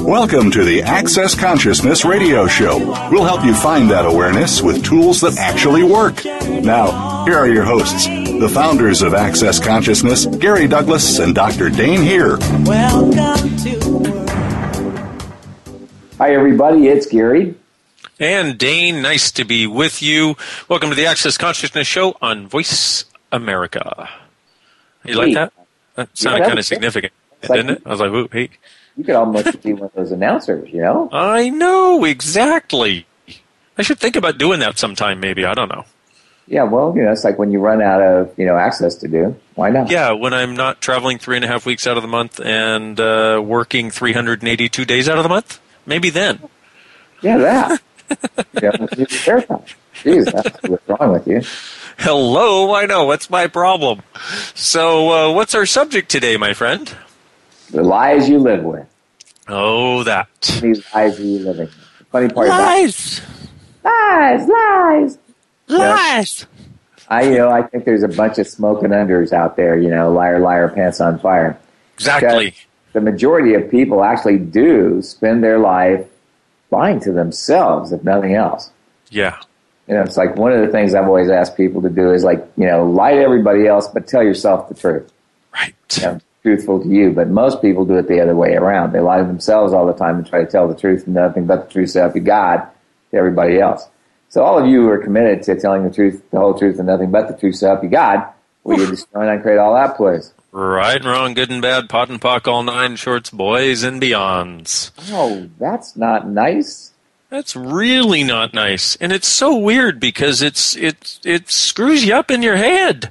Welcome to the Access Consciousness Radio Show. We'll help you find that awareness with tools that actually work. Now, here are your hosts, the founders of Access Consciousness, Gary Douglas and Dr. Dain Heer. Welcome to. Hi, everybody. It's Gary. And Dain, nice to be with you. Welcome to the Access Consciousness Show on Voice America. You like that? That sounded kind of significant, didn't it? I was like, ooh, hey. You could almost be one of those announcers, you know? I know, exactly. I should think about doing that sometime, maybe. I don't know. Yeah, well, you know, it's like when you run out of, you know, access to do. Why not? Yeah, when I'm not traveling 3.5 weeks out of the month and working 382 days out of the month, maybe then. Yeah, that. Yeah, jeez, that's what's wrong with you. Hello, I know. What's my problem? So what's our subject today, my friend? The lies you live with. Oh, that. These lies you live with. Funny part lies. About it. Lies. I think there's a bunch of smoking unders out there, you know, liar, liar, pants on fire. Exactly. Because the majority of people actually do spend their life lying to themselves, if nothing else. Yeah. You know, it's like one of the things I've always asked people to do is like, you know, lie to everybody else, but tell yourself the truth. Right. You know, truthful to you, but most people do it the other way around. They lie to themselves all the time and try to tell the truth and nothing but the truth self you got to everybody else. So all of you who are committed to telling the truth, the whole truth, and nothing but the truth self you got, well, you're destroying and create all that place. Right and wrong, good and bad, pot and pock, all nine shorts, boys and beyonds. Oh, that's not nice. That's really not nice. And it's so weird because it screws you up in your head.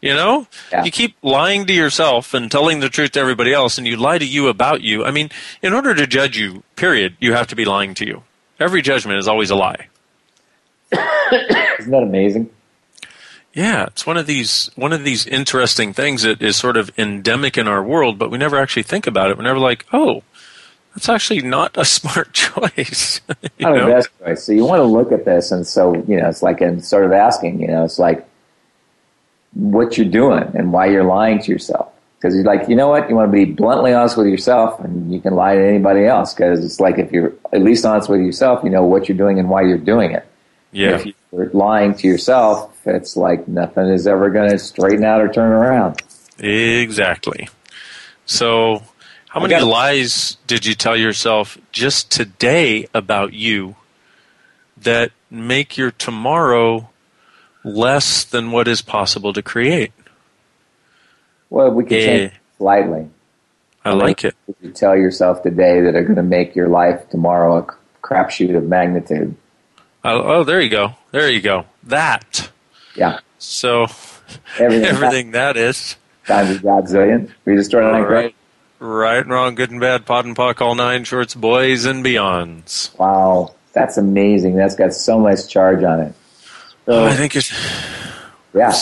You know, yeah. You keep lying to yourself and telling the truth to everybody else, and you lie to you about you. I mean, in order to judge you, period, you have to be lying to you. Every judgment is always a lie. Isn't that amazing? Yeah, it's one of these interesting things that is sort of endemic in our world, but we never actually think about it. We're never like, oh, that's actually not a smart choice. Not the best choice. So you want to look at this, and so, you know, it's like, and sort of asking, you know, it's like, what you're doing and why you're lying to yourself. Because you're like, you know what? You want to be bluntly honest with yourself, and you can lie to anybody else. Because it's like, if you're at least honest with yourself, you know what you're doing and why you're doing it. Yeah. If you're lying to yourself, it's like nothing is ever going to straighten out or turn around. Exactly. So how many lies did you tell yourself just today about you that make your tomorrow less than what is possible to create? Well, we can change it slightly. I like it. If you tell yourself today that are going to make your life tomorrow a crapshoot of magnitude. Oh, there you go. There you go. That. Yeah. So everything that is. Times a godzillion. We just started on great. Right and wrong, good and bad, pot and pock, all nine shorts, boys and beyonds. Wow. That's amazing. That's got so much charge on it. So, I think it's, yeah.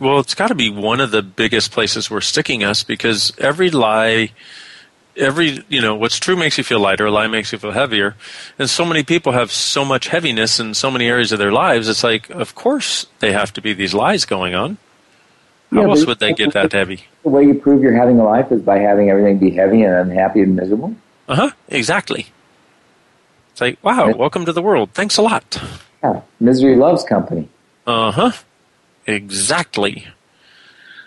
Well, it's got to be one of the biggest places we're sticking us, because every lie, you know, what's true makes you feel lighter, a lie makes you feel heavier. And so many people have so much heaviness in so many areas of their lives. It's like, of course they have to be these lies going on. How else would they get that heavy? The way you prove you're having a life is by having everything be heavy and unhappy and miserable. Uh-huh, exactly. It's like, wow, welcome to the world. Thanks a lot. Yeah, misery loves company. Uh-huh. Exactly.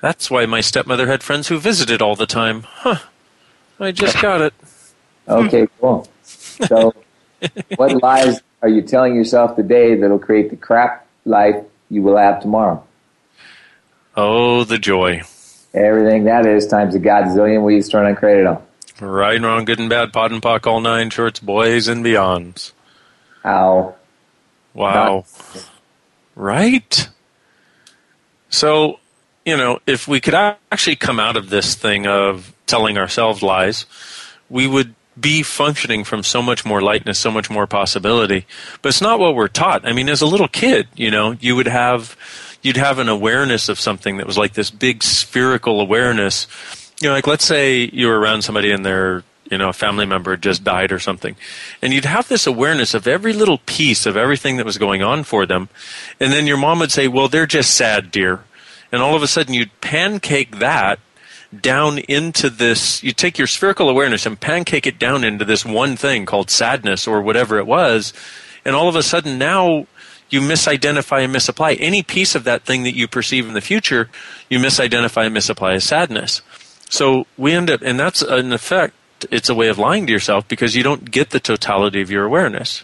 That's why my stepmother had friends who visited all the time. Huh. I just got it. Okay, cool. So what lies are you telling yourself today that'll create the crap life you will have tomorrow? Oh, the joy. Everything that is times a godzillion we used to turn on credit on. Right and wrong, good and bad, pot and pock, all nine shorts, boys and beyonds. Ow. Wow. Not... Right? So, you know, if we could actually come out of this thing of telling ourselves lies, we would be functioning from so much more lightness, so much more possibility. But it's not what we're taught. I mean, as a little kid, you know, you'd have an awareness of something that was like this big spherical awareness. You know, like let's say you were around somebody and their, you know, a family member just died or something. And you'd have this awareness of every little piece of everything that was going on for them. And then your mom would say, well, they're just sad, dear. And all of a sudden you'd pancake that down into this, you take your spherical awareness and pancake it down into this one thing called sadness or whatever it was, and all of a sudden now you misidentify and misapply. Any piece of that thing that you perceive in the future, you misidentify and misapply as sadness. So we end up, and that's an effect, it's a way of lying to yourself because you don't get the totality of your awareness.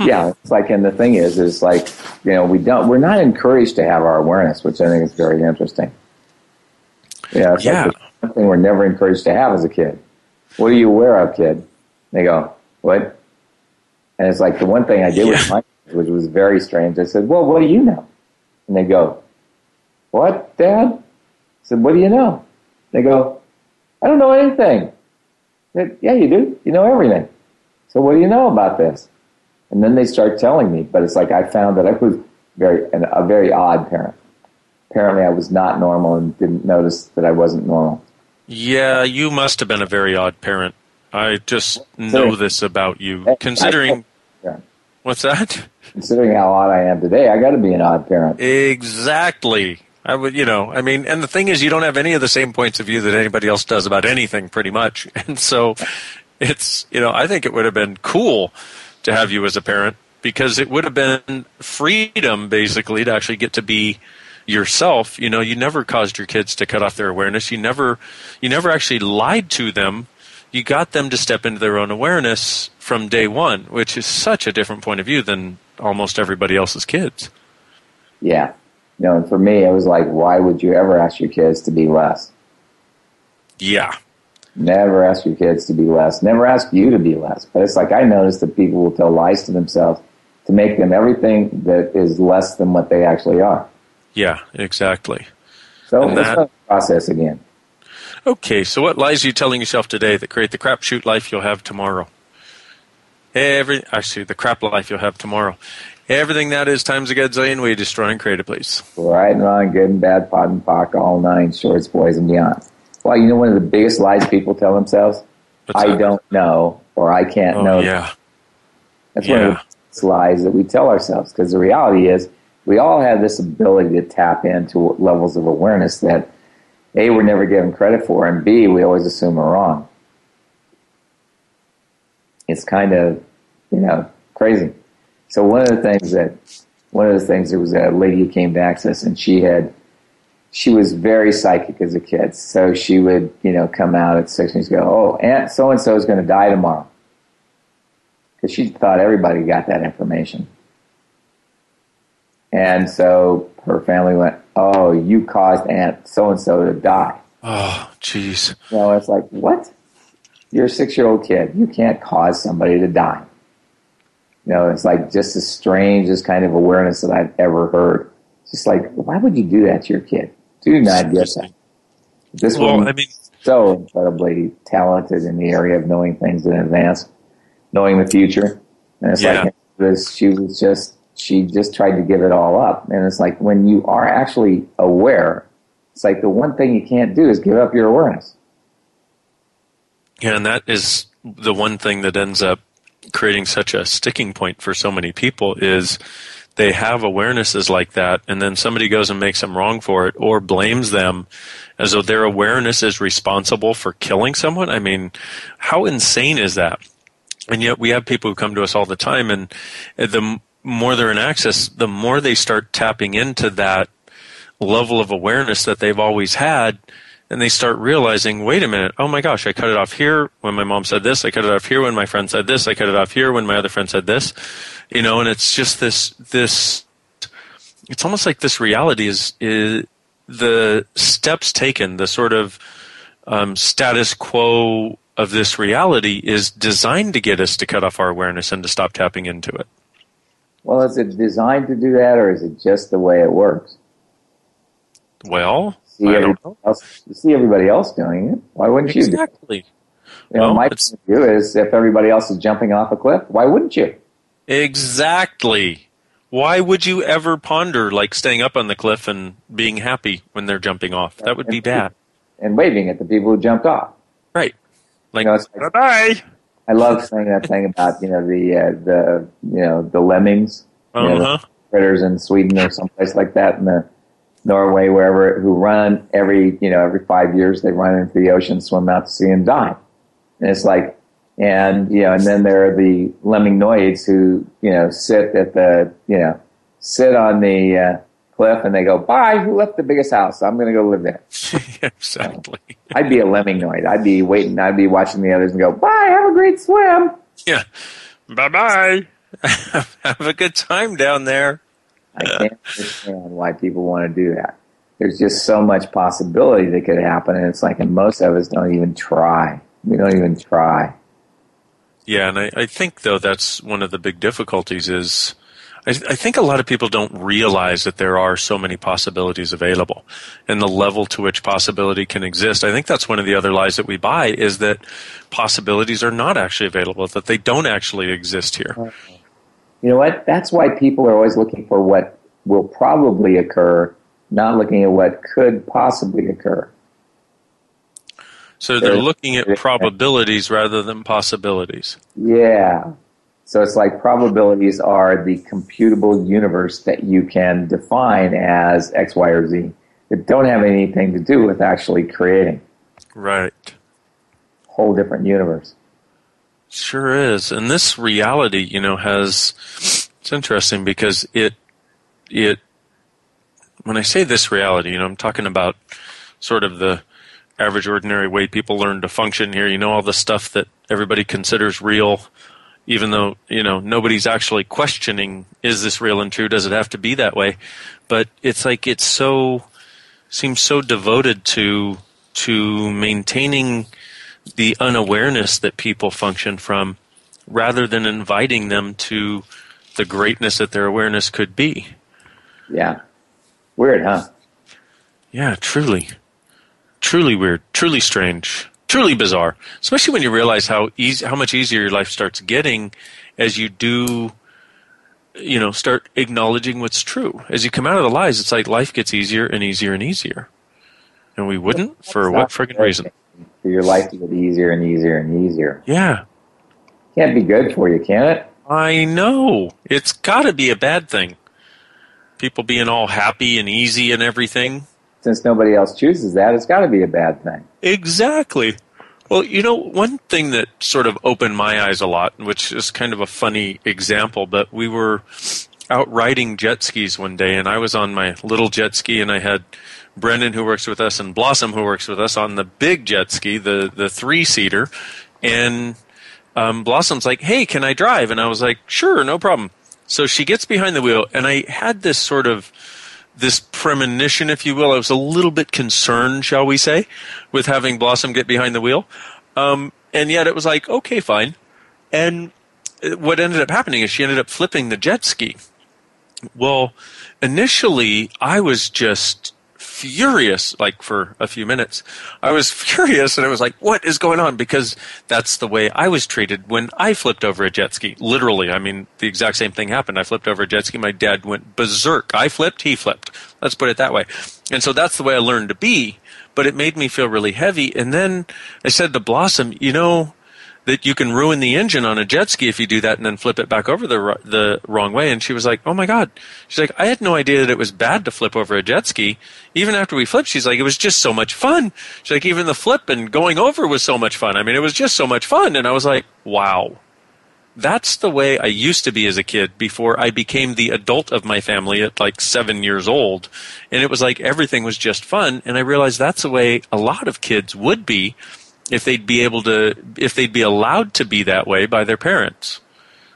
Yeah, it's like, and the thing is like, you know, we're not encouraged to have our awareness, which I think is very interesting. Yeah, it's like something we're never encouraged to have as a kid. What are you aware of, kid? And they go, what? And it's like the one thing I did with my kids, which was very strange. I said, well, what do you know? And they go, what, Dad? I said, what do you know? They go, I don't know anything. I said, yeah, you do. You know everything. So what do you know about this? And then they start telling me. But it's like I found that I was a very odd parent. Apparently I was not normal and didn't notice that I wasn't normal. Yeah, you must have been a very odd parent. I just know this about you. Considering... What's that? Considering how odd I am today, I got to be an odd parent. Exactly. I would, you know, I mean, and the thing is you don't have any of the same points of view that anybody else does about anything pretty much. And so it's, you know, I think it would have been cool to have you as a parent because it would have been freedom basically to actually get to be yourself. You know, you never caused your kids to cut off their awareness. You never actually lied to them. You got them to step into their own awareness from day one, which is such a different point of view than almost everybody else's kids. Yeah. You know, and for me, it was like, why would you ever ask your kids to be less? Yeah. Never ask your kids to be less. Never ask you to be less. But it's like I noticed that people will tell lies to themselves to make them everything that is less than what they actually are. Yeah, exactly. So let's start the process again. Okay, so what lies are you telling yourself today that create the crapshoot life you'll have tomorrow? The crap life you'll have tomorrow. Everything that is times a gazillion, we destroy and create a place. Right and wrong, good and bad, pot and pock, all nine, shorts, boys, and beyond. Well, you know one of the biggest lies people tell themselves? I don't know, or I can't know. Yeah. That's one of the biggest lies that we tell ourselves, because the reality is, we all have this ability to tap into levels of awareness that, A, we're never given credit for, and B, we always assume are wrong. It's kind of, you know, crazy. So one of the things, there was a lady who came to Access, and she was very psychic as a kid. So she would, you know, come out at 6 and she'd go, oh, Aunt so-and-so is going to die tomorrow. Because she thought everybody got that information. And so her family went, oh, you caused Aunt so-and-so to die. Oh, jeez. You know, it's like, what? You're a 6-year-old kid. You can't cause somebody to die. You know, it's like just the strangest kind of awareness that I've ever heard. It's just like, why would you do that to your kid? Do not get that. This woman is so incredibly talented in the area of knowing things in advance, knowing the future. And it's like, she just tried to give it all up. And it's like when you are actually aware, it's like the one thing you can't do is give up your awareness. Yeah, and that is the one thing that ends up creating such a sticking point for so many people is they have awarenesses like that, and then somebody goes and makes them wrong for it or blames them as though their awareness is responsible for killing someone. I mean, how insane is that? And yet we have people who come to us all the time, and the more they're in Access, the more they start tapping into that level of awareness that they've always had, and they start realizing, wait a minute, oh my gosh, I cut it off here when my mom said this, I cut it off here when my friend said this, I cut it off here when my other friend said this, you know, and it's just this it's almost like this reality is the steps taken, the sort of status quo of this reality is designed to get us to cut off our awareness and to stop tapping into it. Well, is it designed to do that, or is it just the way it works? Well, you see everybody else doing it. Why wouldn't you? Exactly. You know, well, my view is if everybody else is jumping off a cliff, why wouldn't you? Exactly. Why would you ever ponder like staying up on the cliff and being happy when they're jumping off? That would be bad. And waving at the people who jumped off. Right. Like, you know, like bye. I love saying that thing about the lemmings, the critters in Sweden or someplace like that, and the Norway, wherever, who run every 5 years they run into the ocean, swim out to sea, and die. And it's like, and then there are the lemmingnoids who sit on the cliff and they go, bye. Who left the biggest house? I'm going to go live there. Exactly. I'd be a lemmingnoid. I'd be waiting. I'd be watching the others and go, bye. Have a great swim. Yeah. Bye bye. Have a good time down there. I can't understand why people want to do that. There's just so much possibility that could happen, and it's like, and most of us don't even try. We don't even try. Yeah, and I think, though, that's one of the big difficulties is I think a lot of people don't realize that there are so many possibilities available and the level to which possibility can exist. I think that's one of the other lies that we buy is that possibilities are not actually available, that they don't actually exist here. Okay. You know what? That's why people are always looking for what will probably occur, not looking at what could possibly occur. So they're looking at probabilities rather than possibilities. Yeah. So it's like probabilities are the computable universe that you can define as X, Y, or Z that don't have anything to do with actually creating. Right. Whole different universe. Sure is. And this reality, it's interesting because it when I say this reality, I'm talking about sort of the average ordinary way people learn to function here, all the stuff that everybody considers real, even though, nobody's actually questioning, is this real and true? Does it have to be that way? But it's like it's so seems so devoted to maintaining the unawareness that people function from rather than inviting them to the greatness that their awareness could be. Yeah. Weird, huh? Yeah, truly. Truly weird. Truly strange. Truly bizarre. Especially when you realize how much easier your life starts getting as you do, start acknowledging what's true. As you come out of the lies, it's like life gets easier and easier and easier. And we wouldn't for what friggin' reason? For your life to get easier and easier and easier. Yeah. Can't be good for you, can it? I know. It's got to be a bad thing. People being all happy and easy and everything. Since nobody else chooses that, it's got to be a bad thing. Exactly. Well, one thing that sort of opened my eyes a lot, which is kind of a funny example, but we were out riding jet skis one day, and I was on my little jet ski, and I had Brendan, who works with us, and Blossom, who works with us, on the big jet ski, the three-seater. And Blossom's like, hey, can I drive? And I was like, sure, no problem. So she gets behind the wheel, and I had this sort of this premonition, if you will. I was a little bit concerned, shall we say, with having Blossom get behind the wheel. And yet it was like, okay, fine. And what ended up happening is she ended up flipping the jet ski. Well, initially, I was just furious, like for a few minutes. I was furious, and I was like, what is going on? Because that's the way I was treated when I flipped over a jet ski. Literally, I mean, the exact same thing happened. I flipped over a jet ski. My dad went berserk. I flipped, he flipped. Let's put it that way. And so that's the way I learned to be, but it made me feel really heavy. And then I said to Blossom, that you can ruin the engine on a jet ski if you do that and then flip it back over the wrong way. And she was like, oh, my God. She's like, I had no idea that it was bad to flip over a jet ski. Even after we flipped, she's like, it was just so much fun. She's like, even the flip and going over was so much fun. I mean, it was just so much fun. And I was like, wow. That's the way I used to be as a kid before I became the adult of my family at like 7 years old. And it was like everything was just fun. And I realized that's the way a lot of kids would be if they'd be allowed to be that way by their parents.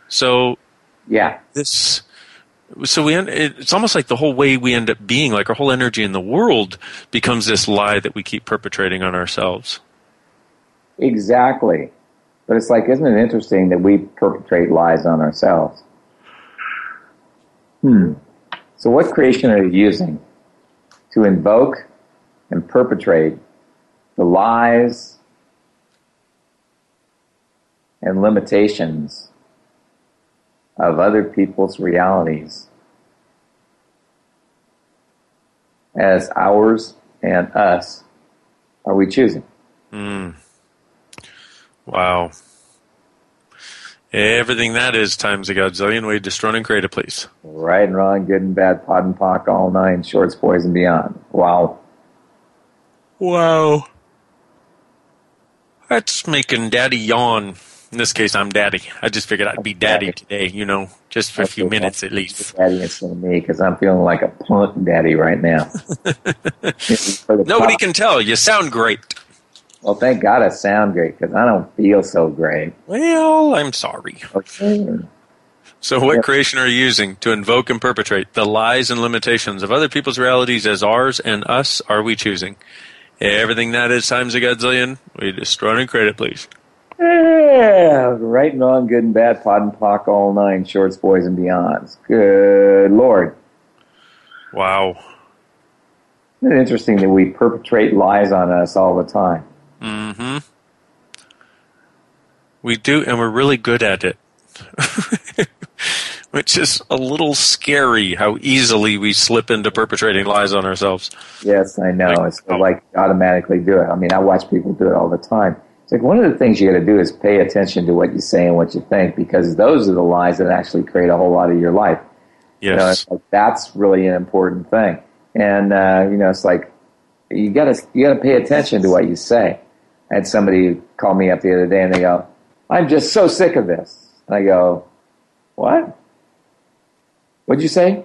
So, yeah, this So it's almost like the whole way we end up being, like our whole energy in the world becomes this lie that we keep perpetrating on ourselves. Exactly. But it's like, isn't it interesting that we perpetrate lies on ourselves? So what creation are you using to invoke and perpetrate the lies and limitations of other people's realities as ours and us are we choosing? Wow. Everything that is times a godzillion way, destroy and create a place. Right and wrong, good and bad, pot and pock, all nine, shorts, boys, and beyond. Wow. That's making Daddy yawn. In this case, I'm Daddy. I just figured I'd be Daddy today, just for a few minutes at least. Daddy instead of me, because I'm feeling like a punk daddy right now. Nobody can tell. You sound great. Well, thank God I sound great, because I don't feel so great. Well, I'm sorry. Okay. So what creation are you using to invoke and perpetrate the lies and limitations of other people's realities as ours and us are we choosing? Everything that is times a godzillion, we destroy and create it, please. Yeah, right and wrong, good and bad, pod and pock, all nine, shorts, boys, and beyonds. Good Lord. Wow. Isn't it interesting that we perpetrate lies on us all the time? Mm-hmm. We do, and we're really good at it. Which is a little scary how easily we slip into perpetrating lies on ourselves. Yes, I know. It's like automatically do it. I mean, I watch people do it all the time. It's like one of the things you got to do is pay attention to what you say and what you think, because those are the lies that actually create a whole lot of your life. Yes. It's like, that's really an important thing. And, it's like you got to pay attention to what you say. I had somebody call me up the other day and they go, I'm just so sick of this. And I go, what? What'd you say?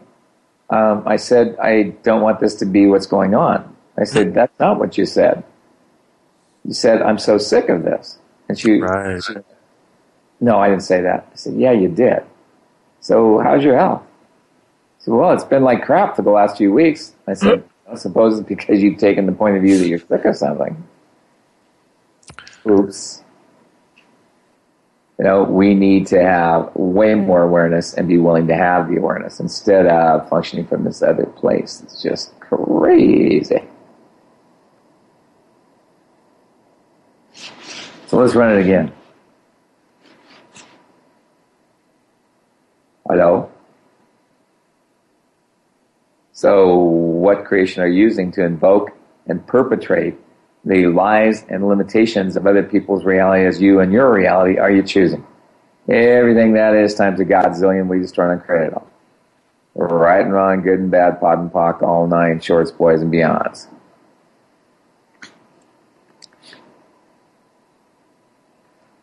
I said, I don't want this to be what's going on. I said, that's not what you said. You said, I'm so sick of this. And she said, no, I didn't say that. I said, yeah, you did. So how's your health? She said, well, it's been like crap for the last few weeks. I said, I suppose it's because you've taken the point of view that you're sick of something. Oops. We need to have way more awareness and be willing to have the awareness instead of functioning from this other place. It's just crazy. So let's run it again. Hello? So what creation are you using to invoke and perpetrate the lies and limitations of other people's reality as you and your reality are you choosing? Everything that is times a godzillion, we just run on credit on. Right and wrong, good and bad, pot and pock, all nine, shorts, boys, and beyonds.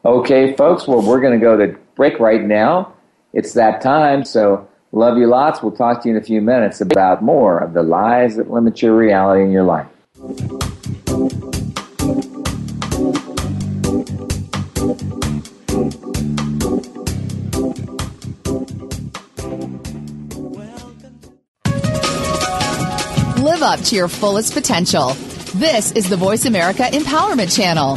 Okay, folks, well, we're going to go to break right now. It's that time, so love you lots. We'll talk to you in a few minutes about more of the lies that limit your reality in your life. Live up to your fullest potential. This is the Voice America Empowerment Channel.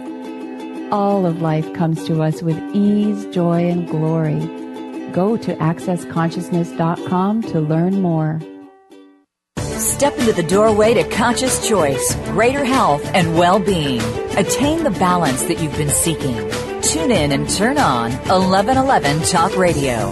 All of life comes to us with ease, joy, and glory. Go to accessconsciousness.com to learn more. Step into the doorway to conscious choice, greater health, and well-being. Attain the balance that you've been seeking. Tune in and turn on 1111 Talk Radio.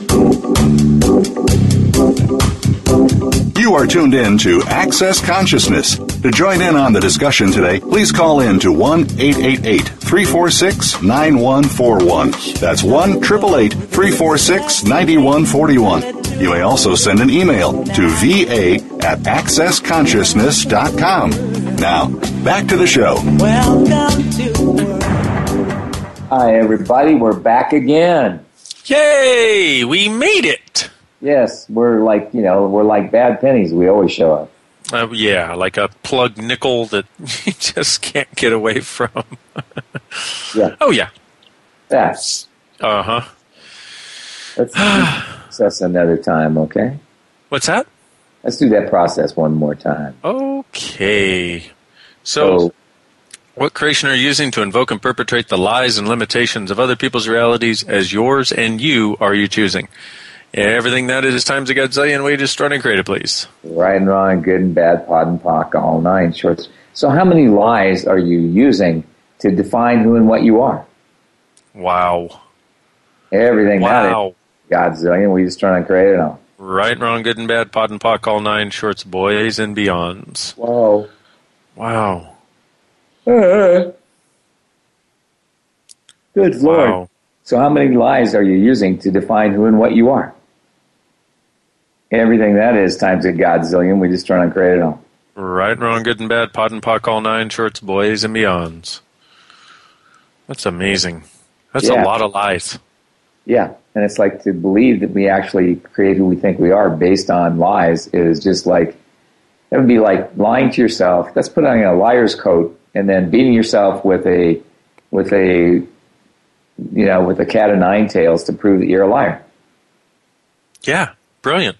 You are tuned in to Access Consciousness. To join in on the discussion today, please call in to 1-888-346-9141. That's 1-888-346-9141. You may also send an email to va@accessconsciousness.com. Now, back to the show. Welcome to... Hi, everybody. We're back again. Yay! We made it! Yes, we're like bad pennies. We always show up. Yeah, like a plug nickel that you just can't get away from. Yeah. Oh, yeah. That's. Uh-huh. Let's do that process another time, okay? What's that? Let's do that process one more time. Okay. So what creation are you using to invoke and perpetrate the lies and limitations of other people's realities as yours and you are you choosing? Everything that is times a godzillion way to start and create it, please. Right and wrong, good and bad, pod and pock, all nine shorts. So how many lies are you using to define who and what you are? Wow. Everything that is godzillion way to start and create it all. Right and wrong, good and bad, pod and pock, all nine shorts, boys and beyonds. Whoa. Wow. Good Lord. Wow. So how many lies are you using to define who and what you are? Everything that is times a godzillion, we just turn on create it all. Right, wrong, good and bad, pot and pock, all nine shorts, boys and beyonds. That's amazing. That's a lot of lies. Yeah, and it's like to believe that we actually create who we think we are based on lies is just like, that would be like lying to yourself. That's putting on a liar's coat and then beating yourself with a cat of nine tails to prove that you're a liar. Yeah, brilliant.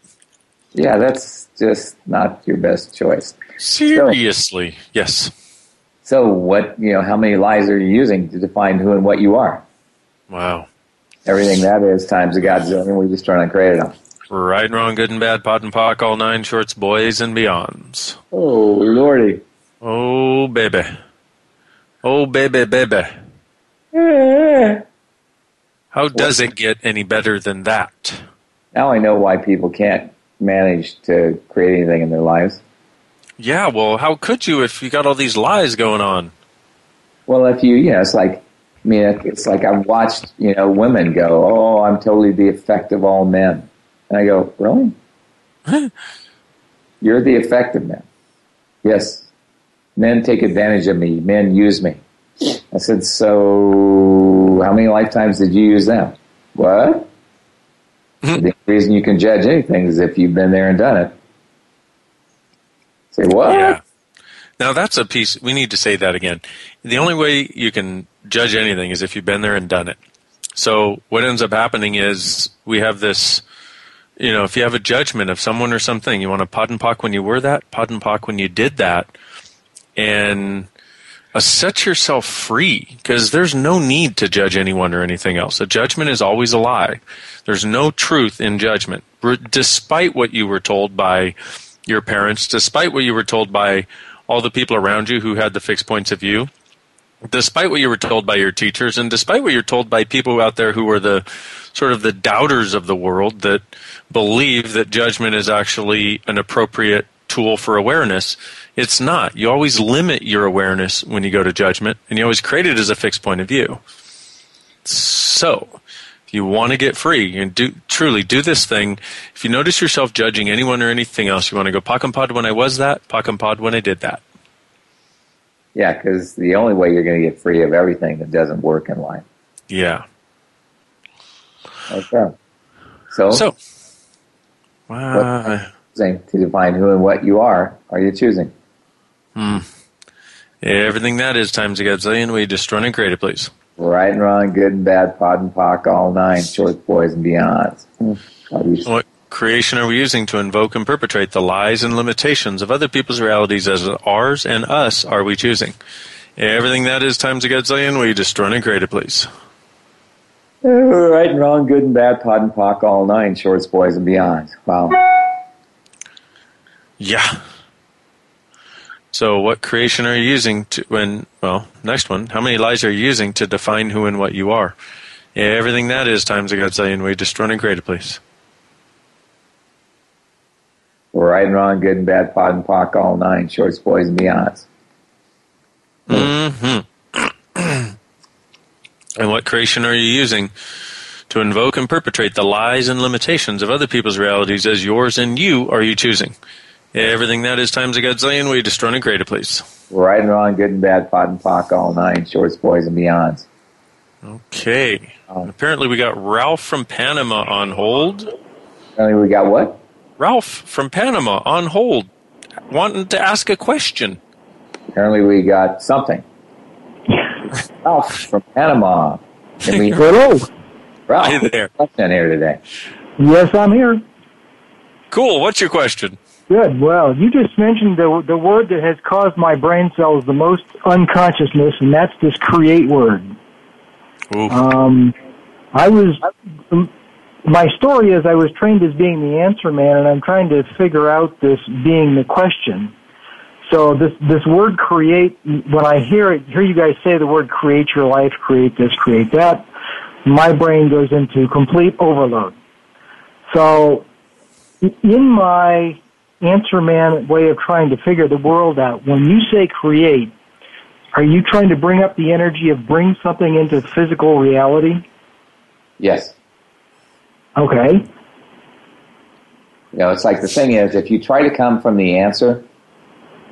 Yeah, that's just not your best choice. Seriously, so, yes. So what, how many lies are you using to define who and what you are? Wow. Everything that is times a godzillion, we just trying to create it all. Right and wrong, good and bad, pot and pock, all nine shorts, boys and beyonds. Oh, Lordy. Oh, baby. Oh, baby, baby. How does it get any better than that? Now I know why people can't manage to create anything in their lives. Yeah, well, how could you if you got all these lies going on? Well, if you, it's like, I've watched, women go, oh, I'm totally the effect of all men. And I go, really? You're the effect of men. Yes. Men take advantage of me. Men use me. I said, so how many lifetimes did you use them? What? The reason you can judge anything is if you've been there and done it. Say, what? Yeah. Now that's a piece, we need to say that again. The only way you can judge anything is if you've been there and done it. So what ends up happening is we have this you know, if you have a judgment of someone or something, you want to pod and pock when you were that, pod and pock when you did that, and set yourself free, because there's no need to judge anyone or anything else. A judgment is always a lie. There's no truth in judgment, despite what you were told by your parents, despite what you were told by all the people around you who had the fixed points of view, despite what you were told by your teachers, and despite what you're told by people out there who are the sort of the doubters of the world that believe that judgment is actually an appropriate tool for awareness. It's not. You always limit your awareness when you go to judgment, and you always create it as a fixed point of view. So, if you want to get free and do this thing, if you notice yourself judging anyone or anything else, you want to go pock and pod when I was that, pock and pod when I did that. Yeah, because the only way you're going to get free of everything that doesn't work in life. Yeah. Okay. So choosing to define who and what you are you choosing? Everything that is times a gazillion. We just run and create it, please. Right and wrong, good and bad, pod and pock, all nine, shorts, boys, and beyonds. What creation are we using to invoke and perpetrate the lies and limitations of other people's realities as ours and us are we choosing? Everything that is times a gazillion, will you destroy and create it, please? Right and wrong, good and bad, pod and pock, all nine, shorts, boys, and beyonds. Wow. Yeah. So what creation are you using next one, how many lies are you using to define who and what you are? Everything that is times a gazillion, will you destroy and create it, please? Right and wrong, good and bad, pod and pock, all nine, shorts, boys, and beyonds. Mm-hmm. And what creation are you using to invoke and perpetrate the lies and limitations of other people's realities as yours and you are you choosing? Everything that is times a godzillion, will you destroy and create it, please? Right and wrong, good and bad, pod and pock, all nine, shorts, boys, and beyonds. Okay. Apparently we got Ralph from Panama on hold. Apparently we got what? Ralph from Panama on hold, wanting to ask a question. Apparently we got something. Ralph from Panama. And we hello. Ralph, hi there. Ralph's in here today. Yes, I'm here. Cool. What's your question? Good. Well, you just mentioned the word that has caused my brain cells the most unconsciousness, and that's this create word. Oof. My story is I was trained as being the answer man, and I'm trying to figure out this being the question. So this word create, when I hear you guys say the word create your life, create this, create that, my brain goes into complete overload. So in my answer man way of trying to figure the world out, when you say create, are you trying to bring up the energy of bring something into physical reality? Yes. Okay. You know, it's like the thing is, if you try to come from the answer,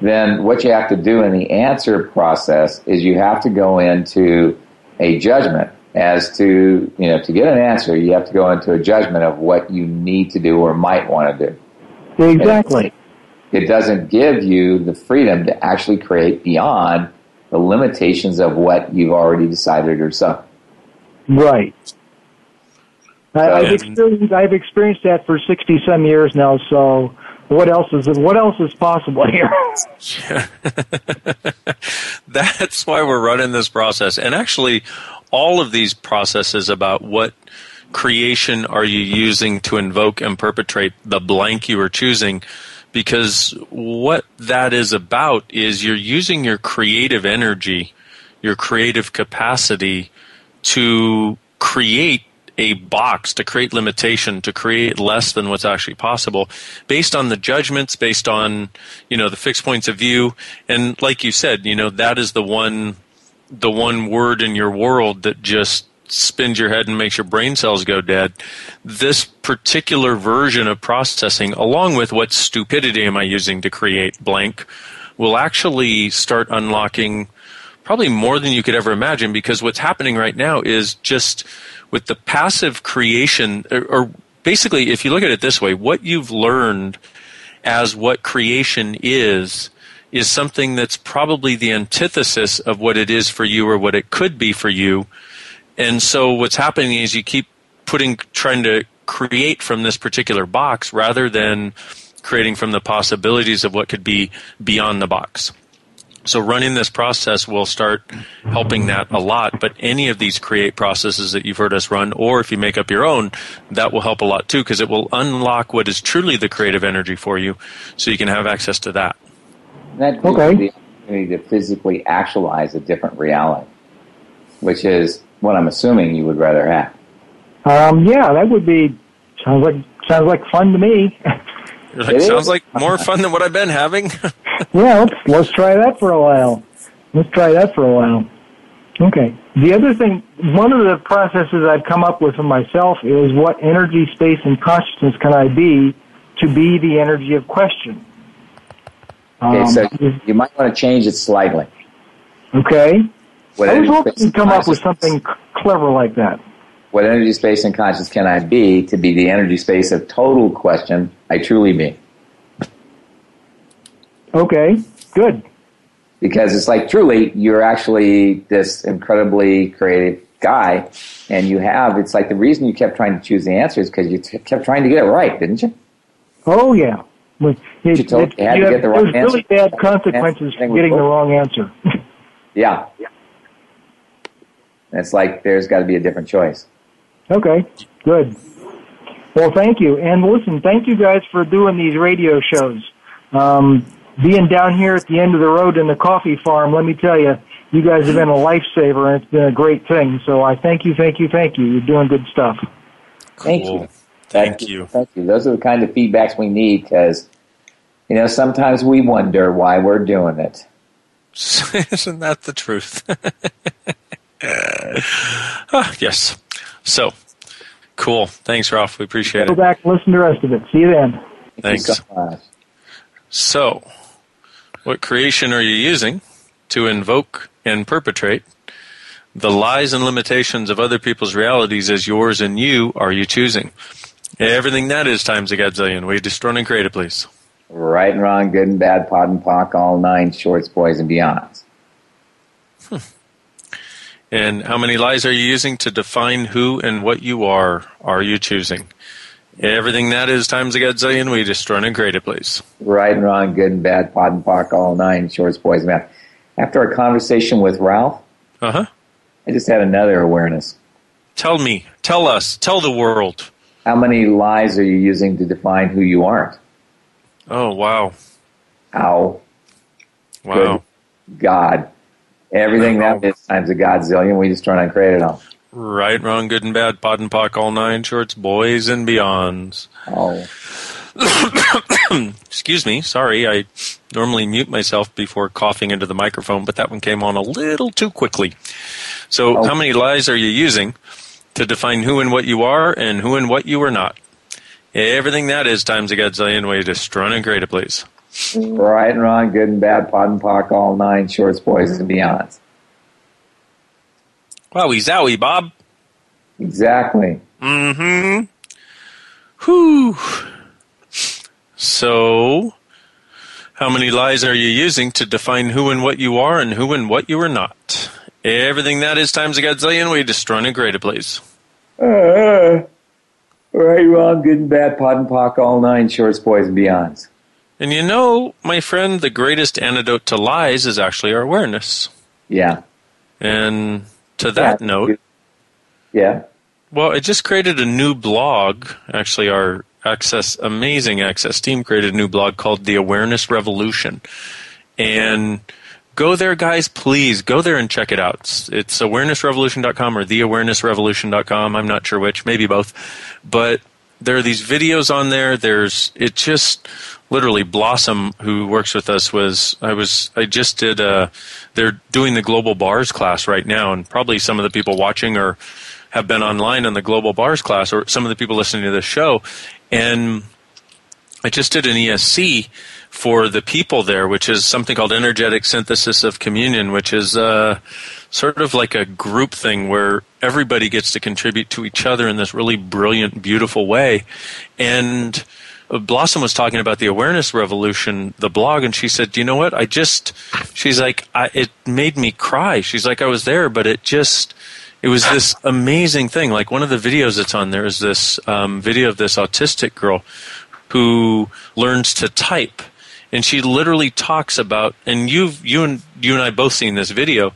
then what you have to do in the answer process is you have to go into a judgment as to, you know, to get an answer, you have to go into a judgment of what you need to do or might want to do. Exactly. It doesn't give you the freedom to actually create beyond the limitations of what you've already decided yourself. Right. I've experienced that for 60-some years now, so what else is possible here? That's why we're running this process. And actually, all of these processes about what creation are you using to invoke and perpetrate the blank you are choosing, because what that is about is you're using your creative energy, your creative capacity to create a box, to create limitation, to create less than what's actually possible based on the judgments, based on, you know, the fixed points of view. And like you said, you know, that is the one word in your world that just spins your head and makes your brain cells go dead. This particular version of processing, along with what stupidity am I using to create blank, will actually start unlocking probably more than you could ever imagine, because what's happening right now is just with the passive creation, or basically, if you look at it this way, what you've learned as what creation is something that's probably the antithesis of what it is for you or what it could be for you. And so what's happening is you keep trying to create from this particular box rather than creating from the possibilities of what could be beyond the box. So running this process will start helping that a lot. But any of these create processes that you've heard us run, or if you make up your own, that will help a lot too, because it will unlock what is truly the creative energy for you so you can have access to that. That gives you the opportunity to physically actualize a different reality, which is what I'm assuming you would rather have. Yeah, that would be, sounds like fun to me. It sounds like more fun than what I've been having. Yeah, let's try that for a while. Okay. The other thing, one of the processes I've come up with for myself is what energy, space, and consciousness can I be to be the energy of question? Okay, so you might want to change it slightly. Okay. I was hoping you'd come up with something clever like that. What energy, space, and consciousness can I be to be the energy space of total question I truly be? Okay, good. Because it's like truly, you're actually this incredibly creative guy, and you have, it's like the reason you kept trying to choose the answer is because you kept trying to get it right, didn't you? Oh, yeah. There's really bad consequences for getting the wrong answer. Yeah. It's like there's got to be a different choice. Okay, good. Well, thank you. And listen, thank you guys for doing these radio shows. Being down here at the end of the road in the coffee farm, let me tell you, you guys have been a lifesaver, and it's been a great thing. So I thank you. You're doing good stuff. Cool. Thank you. Those are the kind of feedbacks we need because, you know, sometimes we wonder why we're doing it. Isn't that the truth? Yes. So, cool. Thanks, Ralph. We appreciate it. Go back and listen to the rest of it. See you then. Thanks. So, what creation are you using to invoke and perpetrate the lies and limitations of other people's realities as yours and you are you choosing? Everything that is times a godzillion. We destroy and create it, please. Right and wrong, good and bad, pod and pock, all nine, shorts, boys, and beyonds. And how many lies are you using to define who and what you are you choosing? Everything that is times a godzillion, we destroy and create it, please. Right and wrong, good and bad, pod and pock, all nine, shorts, boys, and beyonds. After our conversation with Ralph, I just had another awareness. Tell me, tell us, tell the world. How many lies are you using to define who you aren't? Oh, wow. Ow. Wow. Good God. Everything that is times a godzillion, we just turn on create it all. Right, wrong, good and bad, pod and pock, all nine, shorts, boys and beyonds. Oh. Excuse me, sorry, I normally mute myself before coughing into the microphone, but that one came on a little too quickly. So how many lies are you using to define who and what you are and who and what you are not? Everything that is times a godzillion, we just turn and create it, please. Right and wrong, good and bad, pod and pock, all nine, shorts, boys, and beyonds. Wowie zowie, Bob. Exactly. Mm-hmm. Whew. So, how many lies are you using to define who and what you are and who and what you are not? Everything that is times a godzillion, we destroy and grade it, please. Right, wrong, good and bad, pod and pock, all nine, shorts, boys, and beyonds. And you know, my friend, the greatest antidote to lies is actually our awareness. Yeah. And to that note... Yeah. Well, I just created a new blog. Actually, our amazing Access team created a new blog called The Awareness Revolution. And go there, guys, please. Go there and check it out. It's awarenessrevolution.com or theawarenessrevolution.com. I'm not sure which. Maybe both. But there are these videos on there. Literally, Blossom, who works with us, they're doing the Global Bars class right now, and probably some of the people watching or have been online on the Global Bars class, or some of the people listening to this show. And I just did an ESC for the people there, which is something called Energetic Synthesis of Communion, which is sort of like a group thing where everybody gets to contribute to each other in this really brilliant, beautiful way. And Blossom was talking about the Awareness Revolution, the blog, and she said, you know what, she's like, it made me cry. She's like, I was there, but it just, It was this amazing thing. Like, one of the videos that's on there is this video of this autistic girl who learns to type, and she literally talks about, and you and I both seen this video,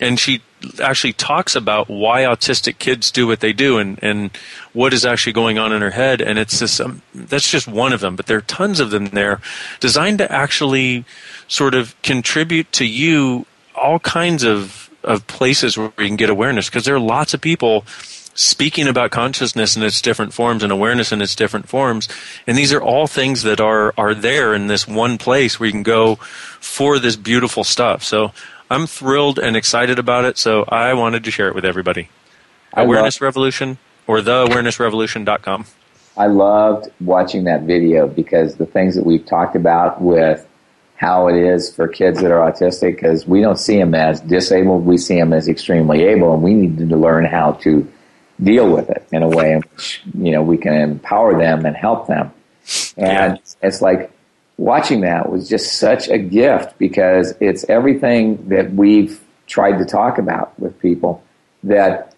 and she actually talks about why autistic kids do what they do, and what is actually going on in her head. And it's this that's just one of them, but there are tons of them there, designed to actually sort of contribute to you all kinds of places where you can get awareness, because there are lots of people speaking about consciousness in its different forms and awareness in its different forms, and these are all things that are there in this one place where you can go for this beautiful stuff. So I'm thrilled and excited about it, so I wanted to share it with everybody. Awareness Revolution, or the awarenessrevolution.com. I loved watching that video, because the things that we've talked about with how it is for kids that are autistic, because we don't see them as disabled, we see them as extremely able, and we need to learn how to deal with it in a way in which, you know, we can empower them and help them. And it's like, watching that was just such a gift, because it's everything that we've tried to talk about with people that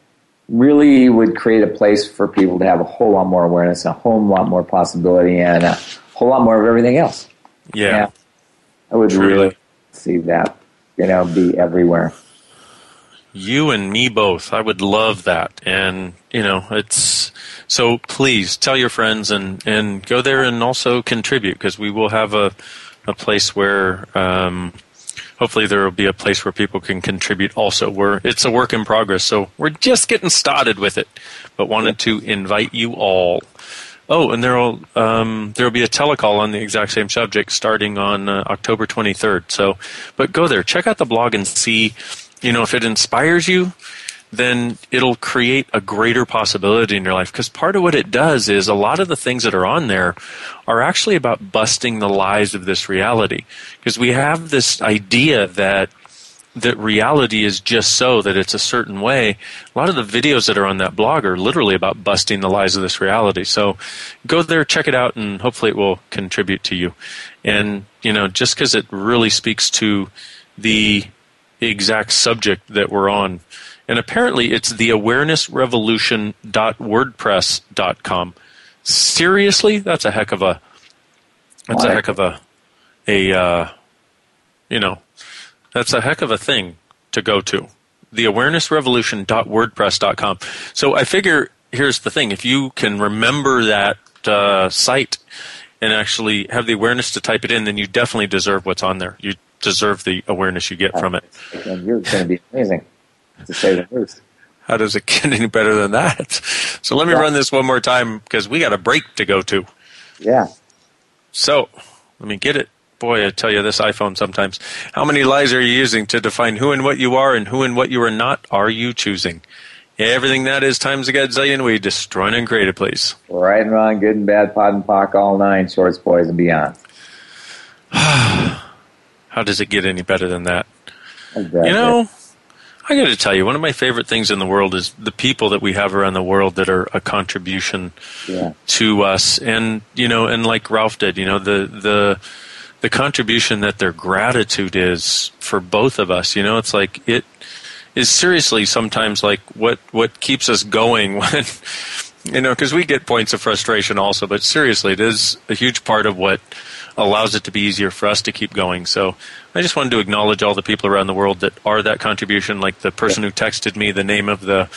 really would create a place for people to have a whole lot more awareness, a whole lot more possibility, and a whole lot more of everything else. Yeah. I would really see that, you know, be everywhere. You and me both. I would love that. And, you know, it's... So please tell your friends and go there and also contribute, because we will have a place where hopefully there will be a place where people can contribute also. It's a work in progress, so we're just getting started with it, but wanted to invite you all. Oh, and there will be a telecall on the exact same subject starting on October 23rd. So, but go there, check out the blog and see, you know, if it inspires you, then it'll create a greater possibility in your life. Because part of what it does is a lot of the things that are on there are actually about busting the lies of this reality. Because we have this idea that reality is just so, that it's a certain way. A lot of the videos that are on that blog are literally about busting the lies of this reality. So go there, check it out, and hopefully it will contribute to you. And, you know, just because it really speaks to the exact subject that we're on. And apparently it's the awarenessrevolution.wordpress.com. Seriously, that's a heck of a that's a heck of a thing to go to. The awarenessrevolution.wordpress.com. So I figure, here's the thing, if you can remember that site and actually have the awareness to type it in, then you definitely deserve what's on there. You deserve the awareness you get from it. And you're going to be amazing. To say the least. How does it get any better than that? So let me run this one more time, because we got a break to go to. Yeah. So let me get it. Boy, I tell you, this iPhone sometimes. How many lies are you using to define who and what you are, and who and what you are not are you choosing? Everything that is times a godzillion, we destroy and create it, please. Right and wrong, good and bad, pot and pock, all nine, shorts, boys, and beyond. How does it get any better than that? Exactly. You know, I got to tell you, one of my favorite things in the world is the people that we have around the world that are a contribution to us. And, you know, and like Ralph did, you know, the contribution that their gratitude is for both of us. You know, it's like, it is seriously sometimes like what keeps us going when, you know, because we get points of frustration also, but seriously, it is a huge part of what allows it to be easier for us to keep going. So I just wanted to acknowledge all the people around the world that are that contribution, like the person who texted me the name of the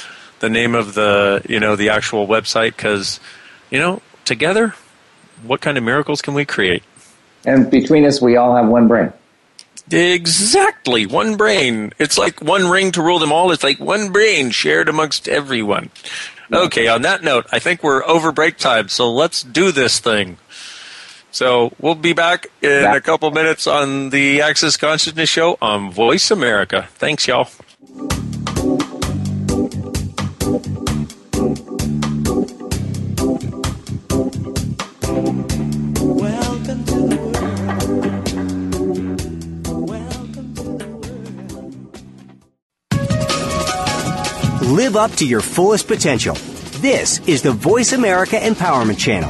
you know, the actual website, because, you know, together, what kind of miracles can we create? And between us, we all have one brain. Exactly, one brain. It's like one ring to rule them all. It's like one brain shared amongst everyone. Okay, on that note, I think we're over break time, so let's do this thing. So we'll be back in a couple minutes on the Access Consciousness Show on Voice America. Thanks, y'all. Live up to your fullest potential. This is the Voice America Empowerment Channel.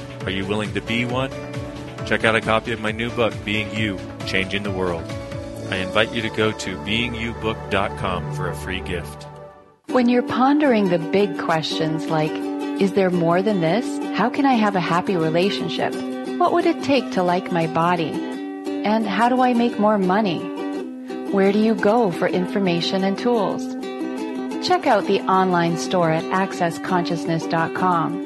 Are you willing to be one? Check out a copy of my new book, Being You, Changing the World. I invite you to go to beingyoubook.com for a free gift. When you're pondering the big questions like, is there more than this? How can I have a happy relationship? What would it take to like my body? And how do I make more money? Where do you go for information and tools? Check out the online store at accessconsciousness.com.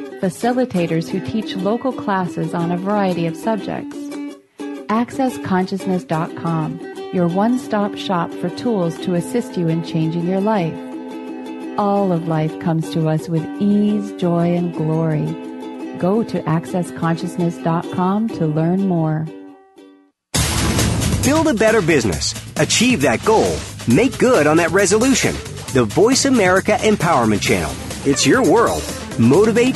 facilitators who teach local classes on a variety of subjects. AccessConsciousness.com, your one-stop shop for tools to assist you in changing your life. All of life comes to us with ease, joy, and glory. Go to AccessConsciousness.com to learn more. Build a better business. Achieve that goal. Make good on that resolution. The Voice America Empowerment Channel. It's your world. Motivate,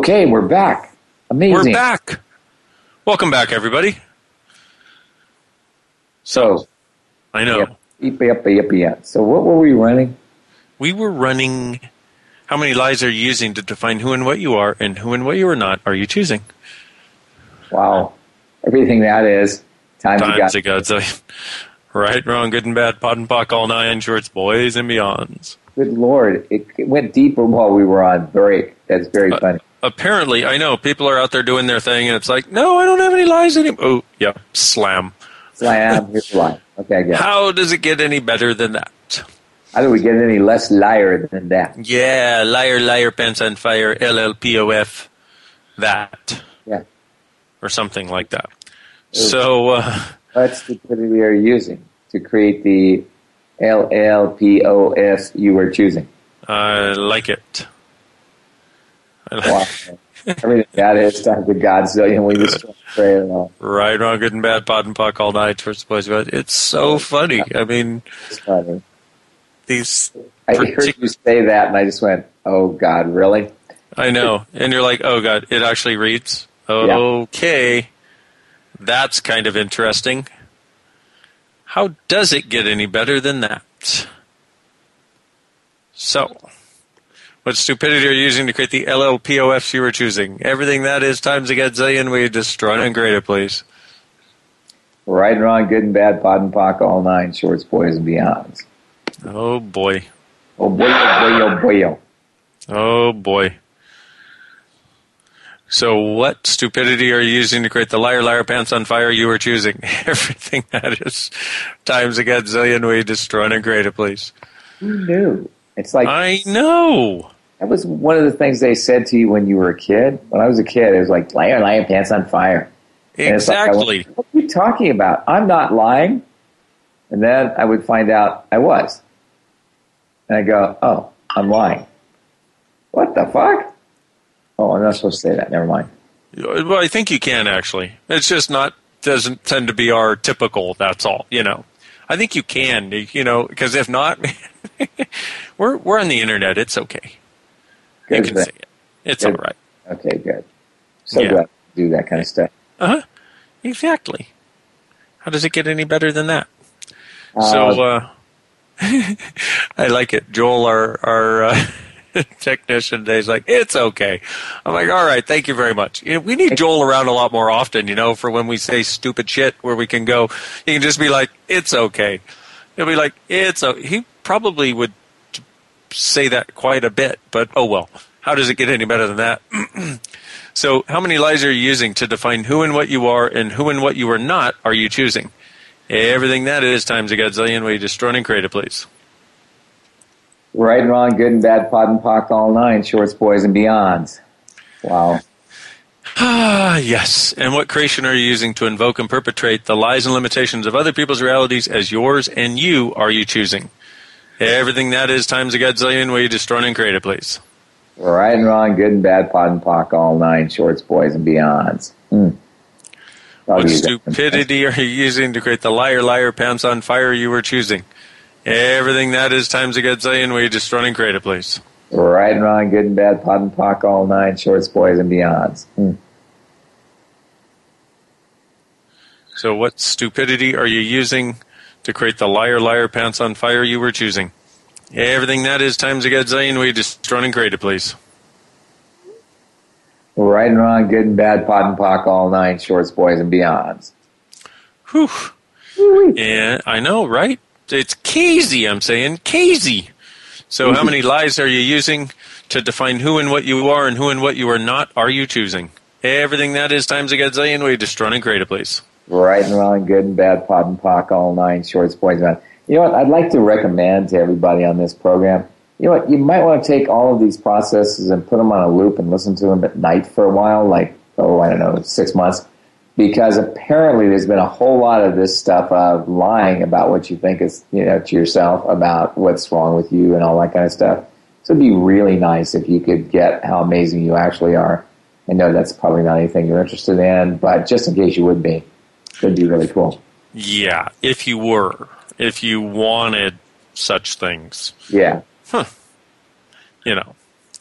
Okay, we're back. Amazing. We're back. Welcome back, everybody. So, I know. Yep. So what were we running? We were running how many lies are you using to define who and what you are, and who and what you are not are you choosing? Wow. Everything that is. Times ago. So, right, wrong, good and bad, pot and pock, all nine shorts, boys and beyonds. Good Lord. It went deeper while we were on break. That's very funny. Apparently, I know, people are out there doing their thing, and it's like, no, I don't have any lies anymore. Oh, yeah, slam. Here's a lie. Okay, I get it. How does it get any better than that? How do we get any less liar than that? Yeah, liar, liar, pants on fire, LLPOF, that. Yeah. Or something like that. So, what stupidity are you using to create the LLPOS you were choosing? I like it. Wow. Everything that is times a godzillion. We just pray it all. Right, wrong, good and bad, pot and puck all night. It's so funny. I mean, it's funny. I heard you say that, and I just went, "Oh God, really?" I know, and you're like, "Oh God," it actually reads, "Okay." Yeah. That's kind of interesting. How does it get any better than that? So, what stupidity are you using to create the LLPOFs you were choosing? Everything that is times a gazillion, we destroy and grade it, please. Right and wrong, good and bad, pot and pock, all nine, shorts, boys, and beyonds. Oh, boy. Oh, boy, oh, boy, oh, boy, oh. Oh, boy. So what stupidity are you using to create the liar, liar, pants on fire you were choosing? Everything that is times a gazillion, we destroy and grade it, please. Who knew? It's like... I know! That was one of the things they said to you when you were a kid. When I was a kid, it was like, liar, liar, pants on fire. And exactly. It's like, what are you talking about? I'm not lying. And then I would find out I was. And I go, oh, I'm lying. What the fuck? Oh, I'm not supposed to say that. Never mind. Well, I think you can, actually. It's just doesn't tend to be our typical, that's all, I think you can, because if not, we're on the internet. It's okay. You can see it. It's all right. Okay, good. So glad to do that kind of stuff. Uh-huh. Exactly. How does it get any better than that? So I like it. Joel, our technician today, is like, it's okay. I'm like, all right, thank you very much. We need Joel around a lot more often, for when we say stupid shit, where we can go, he can just be like, it's okay. He'll be like, it's okay. He probably would say that quite a bit, but oh well. How does it get any better than that? So how many lies are you using to define who and what you are, and who and what you are not are you choosing? Everything that is times a godzillion. Way you destroy and create it, please. Right and wrong, good and bad, pot and pock, all nine, shorts, boys, and beyonds. Wow. Yes. And what creation are you using to invoke and perpetrate the lies and limitations of other people's realities as yours, and you are you choosing? Everything that is times a godzillion. Way you destroy and create it, please. Right and wrong, good and bad, pot and pock, all nine, shorts, boys, and beyonds. What stupidity are you using to create the liar, pants on fire you were choosing? Everything that is times a godzillion. Way you destroy and create it, please. Right and wrong, good and bad, pot and pock, all nine, shorts, boys, and beyonds. So what stupidity are you using to create the liar, pants on fire you were choosing? Everything that is times a godzillion. Way you destroy and create it, please. Right and wrong, good and bad, pot and pock, all nine, shorts, boys, and beyonds. Whew. Yeah, I know, right? It's KZ, I'm saying. KZ. So how many lies are you using to define who and what you are, and who and what you are not are you choosing? Everything that is times a godzillion. Way you destroy and create it, please. Right and wrong, good and bad, pot and pock, all nine, shorts, boys, and beyonds. You know what? I'd like to recommend to everybody on this program, you know what, you might want to take all of these processes and put them on a loop and listen to them at night for a while, like, 6 months, because apparently there's been a whole lot of this stuff of lying about what you think is, to yourself about what's wrong with you and all that kind of stuff. So it'd be really nice if you could get how amazing you actually are. I know that's probably not anything you're interested in, but just in case you would be, it'd be really cool. Yeah, if you wanted such things. Yeah.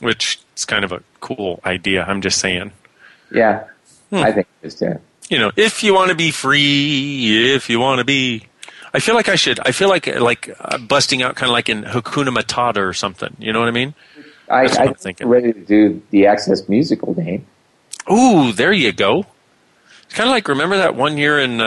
Which is kind of a cool idea. I'm just saying. Yeah, I think it is too. If you want to be free, if you want to be, I feel like I should. I feel like busting out kind of like in Hakuna Matata or something. You know what I mean? I'm thinking. Ready to do the Access musical name. Ooh, there you go. It's kind of like, remember that one year in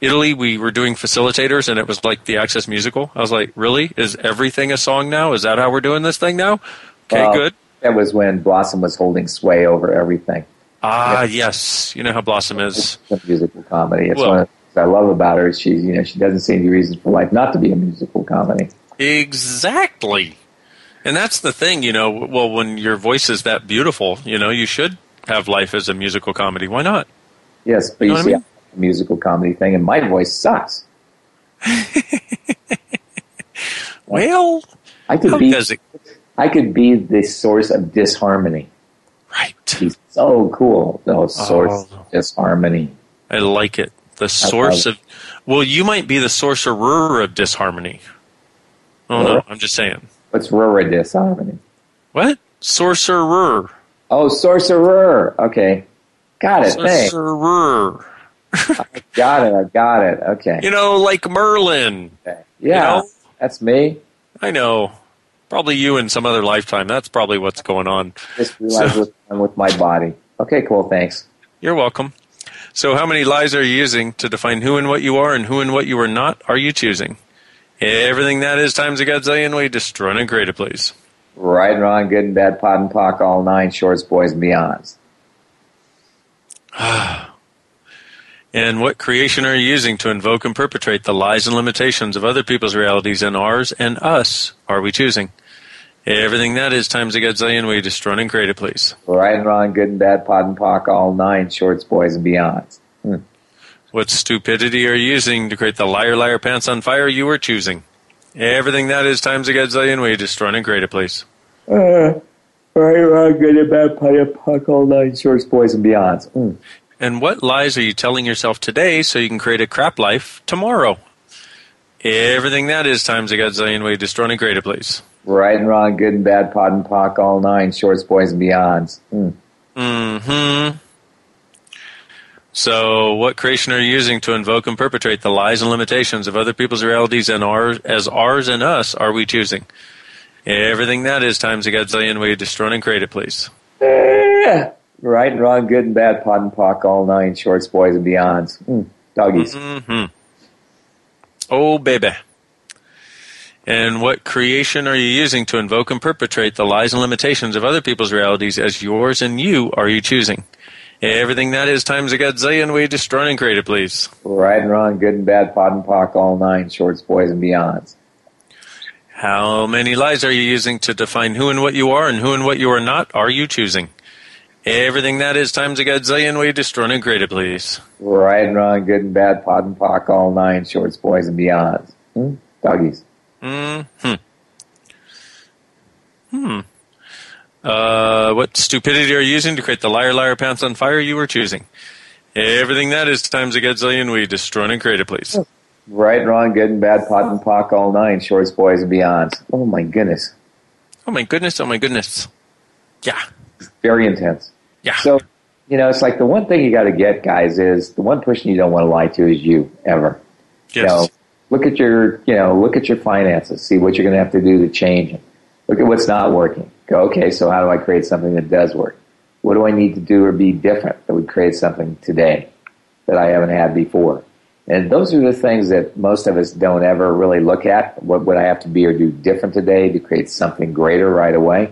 Italy, we were doing facilitators, and it was like the Access musical. I was like, really? Is everything a song now? Is that how we're doing this thing now? Okay, good. That was when Blossom was holding sway over everything. Ah, yes. You know how Blossom is. It's a musical comedy. It's one of the things I love about her. She, she doesn't see any reason for life not to be a musical comedy. Exactly. And that's the thing, when your voice is that beautiful, you should have life as a musical comedy. Why not? Yes, but you see, I mean? Musical comedy thing, and my voice sucks. Well, I could be the source of disharmony. Right. He's so cool. The source of disharmony. I like it. The source of... Well, you might be the sorcerer of disharmony. Oh, no. I'm just saying. What's rura disharmony? What? Sorcerer. Oh, sorcerer. Okay. Got it. Sorcerer. Thanks. I got it. Okay. Like Merlin. Okay. Yeah, that's me. I know. Probably you in some other lifetime. That's probably what's going on. Just realized what's going on with my body. Okay, cool. Thanks. You're welcome. So how many lies are you using to define who and what you are, and who and what you are not are you choosing? Everything that is times a godzillion. Way destroy and create it, please. Right and wrong, good and bad, pot and pock, all nine, shorts, boys, and beyonds. And what creation are you using to invoke and perpetrate the lies and limitations of other people's realities, and ours and us are we choosing? Everything that is times a godzillion. Way you destroy and create it, please. Right and wrong, good and bad, pot and pock, all nine, shorts, boys, and beyonds. What stupidity are you using to create the liar, pants on fire you are choosing? Everything that is times a godzillion. Way you destroy and create it, please. right, wrong, good and bad, pie and puck, all nine shorts, boys and beyonds. Mm. And what lies are you telling yourself today so you can create a crap life tomorrow? Everything that is times a godzillion way to destroy and create a place. Right and wrong, good and bad, pod and pock, all nine shorts, boys and beyonds. Mm. Mm-hmm. So what creation are you using to invoke and perpetrate the lies and limitations of other people's realities and ours, as ours and us are we choosing? Everything that is times a godzillion way to destroy and create a place. Right and wrong, good and bad, pod and pock, all nine shorts, boys and beyonds. Mm. Doggies. Mm-hmm. Oh, baby. And what creation are you using to invoke and perpetrate the lies and limitations of other people's realities as yours and you are you choosing? Everything that is times a godzillion way destroy and create a place. Right and wrong, good and bad, pod and pock, all nine shorts, boys and beyonds. How many lies are you using to define who and what you are and who and what you are not are you choosing? Everything that is times a godzillion way destroy and create a place. Right and wrong, good and bad, pod and pock, all nine shorts, boys and beyonds. Hmm? Doggies. Mm-hmm. Hmm. What stupidity are you using to create the liar, liar, pants on fire you were choosing? Everything that is times a godzillion we destroy and create a place. Right, wrong, good and bad, pot and pock, all nine, shorts, boys, and beyonds. Oh, my goodness. Oh, my goodness. Oh, my goodness. Yeah. It's very intense. Yeah. So, you know, it's like the one thing you got to get, guys, is the one person you don't want to lie to is you, ever. Yes. So, look at your, you know, look at your finances. See what you're going to have to do to change them. Look at what's not working. Go, okay, so how do I create something that does work? What do I need to do or be different that would create something today that I haven't had before? And those are the things that most of us don't ever really look at. What would I have to be or do different today to create something greater right away?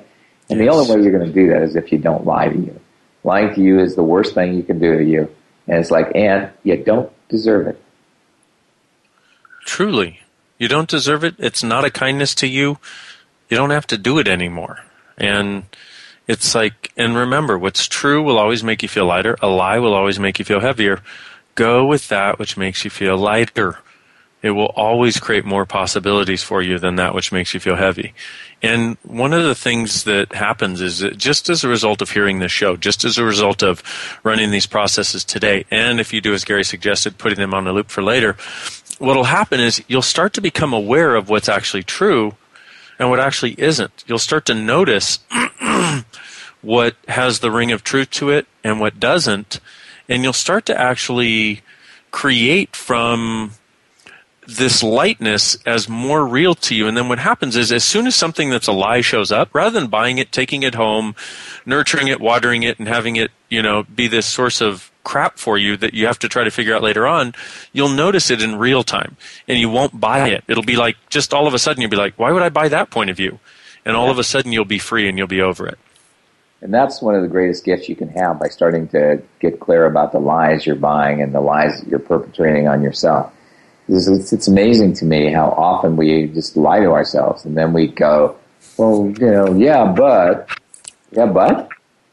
And the only way you're going to do that is if you don't lie to you. Lying to you is the worst thing you can do to you. And it's like, and you don't deserve it. Truly, you don't deserve it. It's not a kindness to you. You don't have to do it anymore. And it's like, and remember, what's true will always make you feel lighter. A lie will always make you feel heavier. Go with that which makes you feel lighter. It will always create more possibilities for you than that which makes you feel heavy. And one of the things that happens is that just as a result of hearing this show, just as a result of running these processes today, and if you do as Gary suggested, putting them on a loop for later, what will happen is you'll start to become aware of what's actually true and what actually isn't. You'll start to notice what has the ring of truth to it and what doesn't, and you'll start to actually create from this lightness as more real to you. And then what happens is as soon as something that's a lie shows up, rather than buying it, taking it home, nurturing it, watering it, and having it, you know, be this source of crap for you that you have to try to figure out later on, you'll notice it in real time and you won't buy it. It'll be like just all of a sudden you'll be like, why would I buy that point of view? And all of a sudden you'll be free and you'll be over it. And that's one of the greatest gifts you can have by starting to get clear about the lies you're buying and the lies that you're perpetrating on yourself. It's amazing to me how often we just lie to ourselves and then we go, well, you know, yeah, but?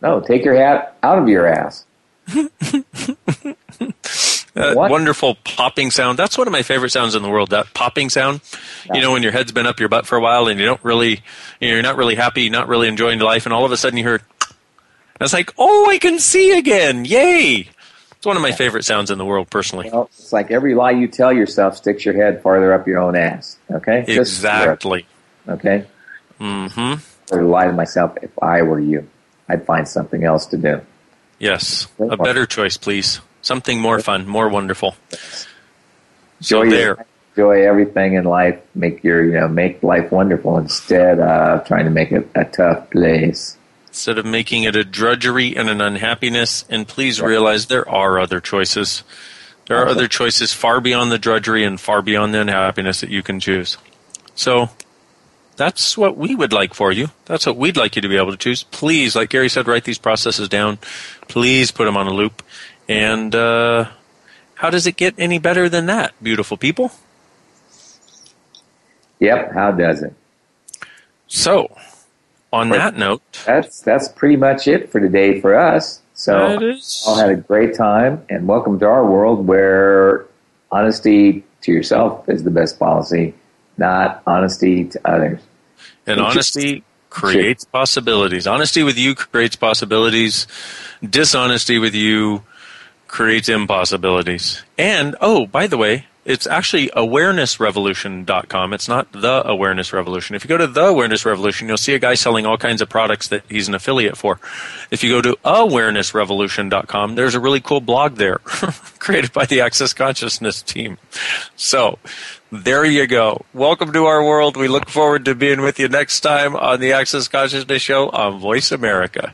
No, take your hat out of your ass. That wonderful popping sound. That's one of my favorite sounds in the world, that popping sound. Yeah. You know, when your head's been up your butt for a while and you don't really, you know, you're not really happy, you're not really enjoying life, and all of a sudden you hear, and it's like, oh, I can see again. Yay. It's one of my favorite sounds in the world, personally. Well, it's like every lie you tell yourself sticks your head farther up your own ass. Okay? Exactly. Okay? Mm-hmm. I would lie to myself, if I were you, I'd find something else to do. Yes. A better choice, please. Something more fun, more wonderful. Enjoy everything in life. Make your, you know, make life wonderful instead of trying to make it a tough place. Instead of making it a drudgery and an unhappiness. And please realize there are other choices. There are other choices far beyond the drudgery and far beyond the unhappiness that you can choose. So that's what we would like for you. That's what we'd like you to be able to choose. Please, like Gary said, write these processes down. Please put them on a loop. And how does it get any better than that, beautiful people? Yep, how does it? So, on that note. That's pretty much it for today for us. So, all had a great time. And welcome to our world where honesty to yourself is the best policy, not honesty to others. And honesty creates possibilities. Honesty with you creates possibilities. Dishonesty with you creates impossibilities. And, oh, by the way, it's actually awarenessrevolution.com. It's not The Awareness Revolution. If you go to The Awareness Revolution, you'll see a guy selling all kinds of products that he's an affiliate for. If you go to awarenessrevolution.com, there's a really cool blog there created by the Access Consciousness team. So there you go. Welcome to our world. We look forward to being with you next time on the Access Consciousness Show on Voice America.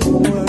the world.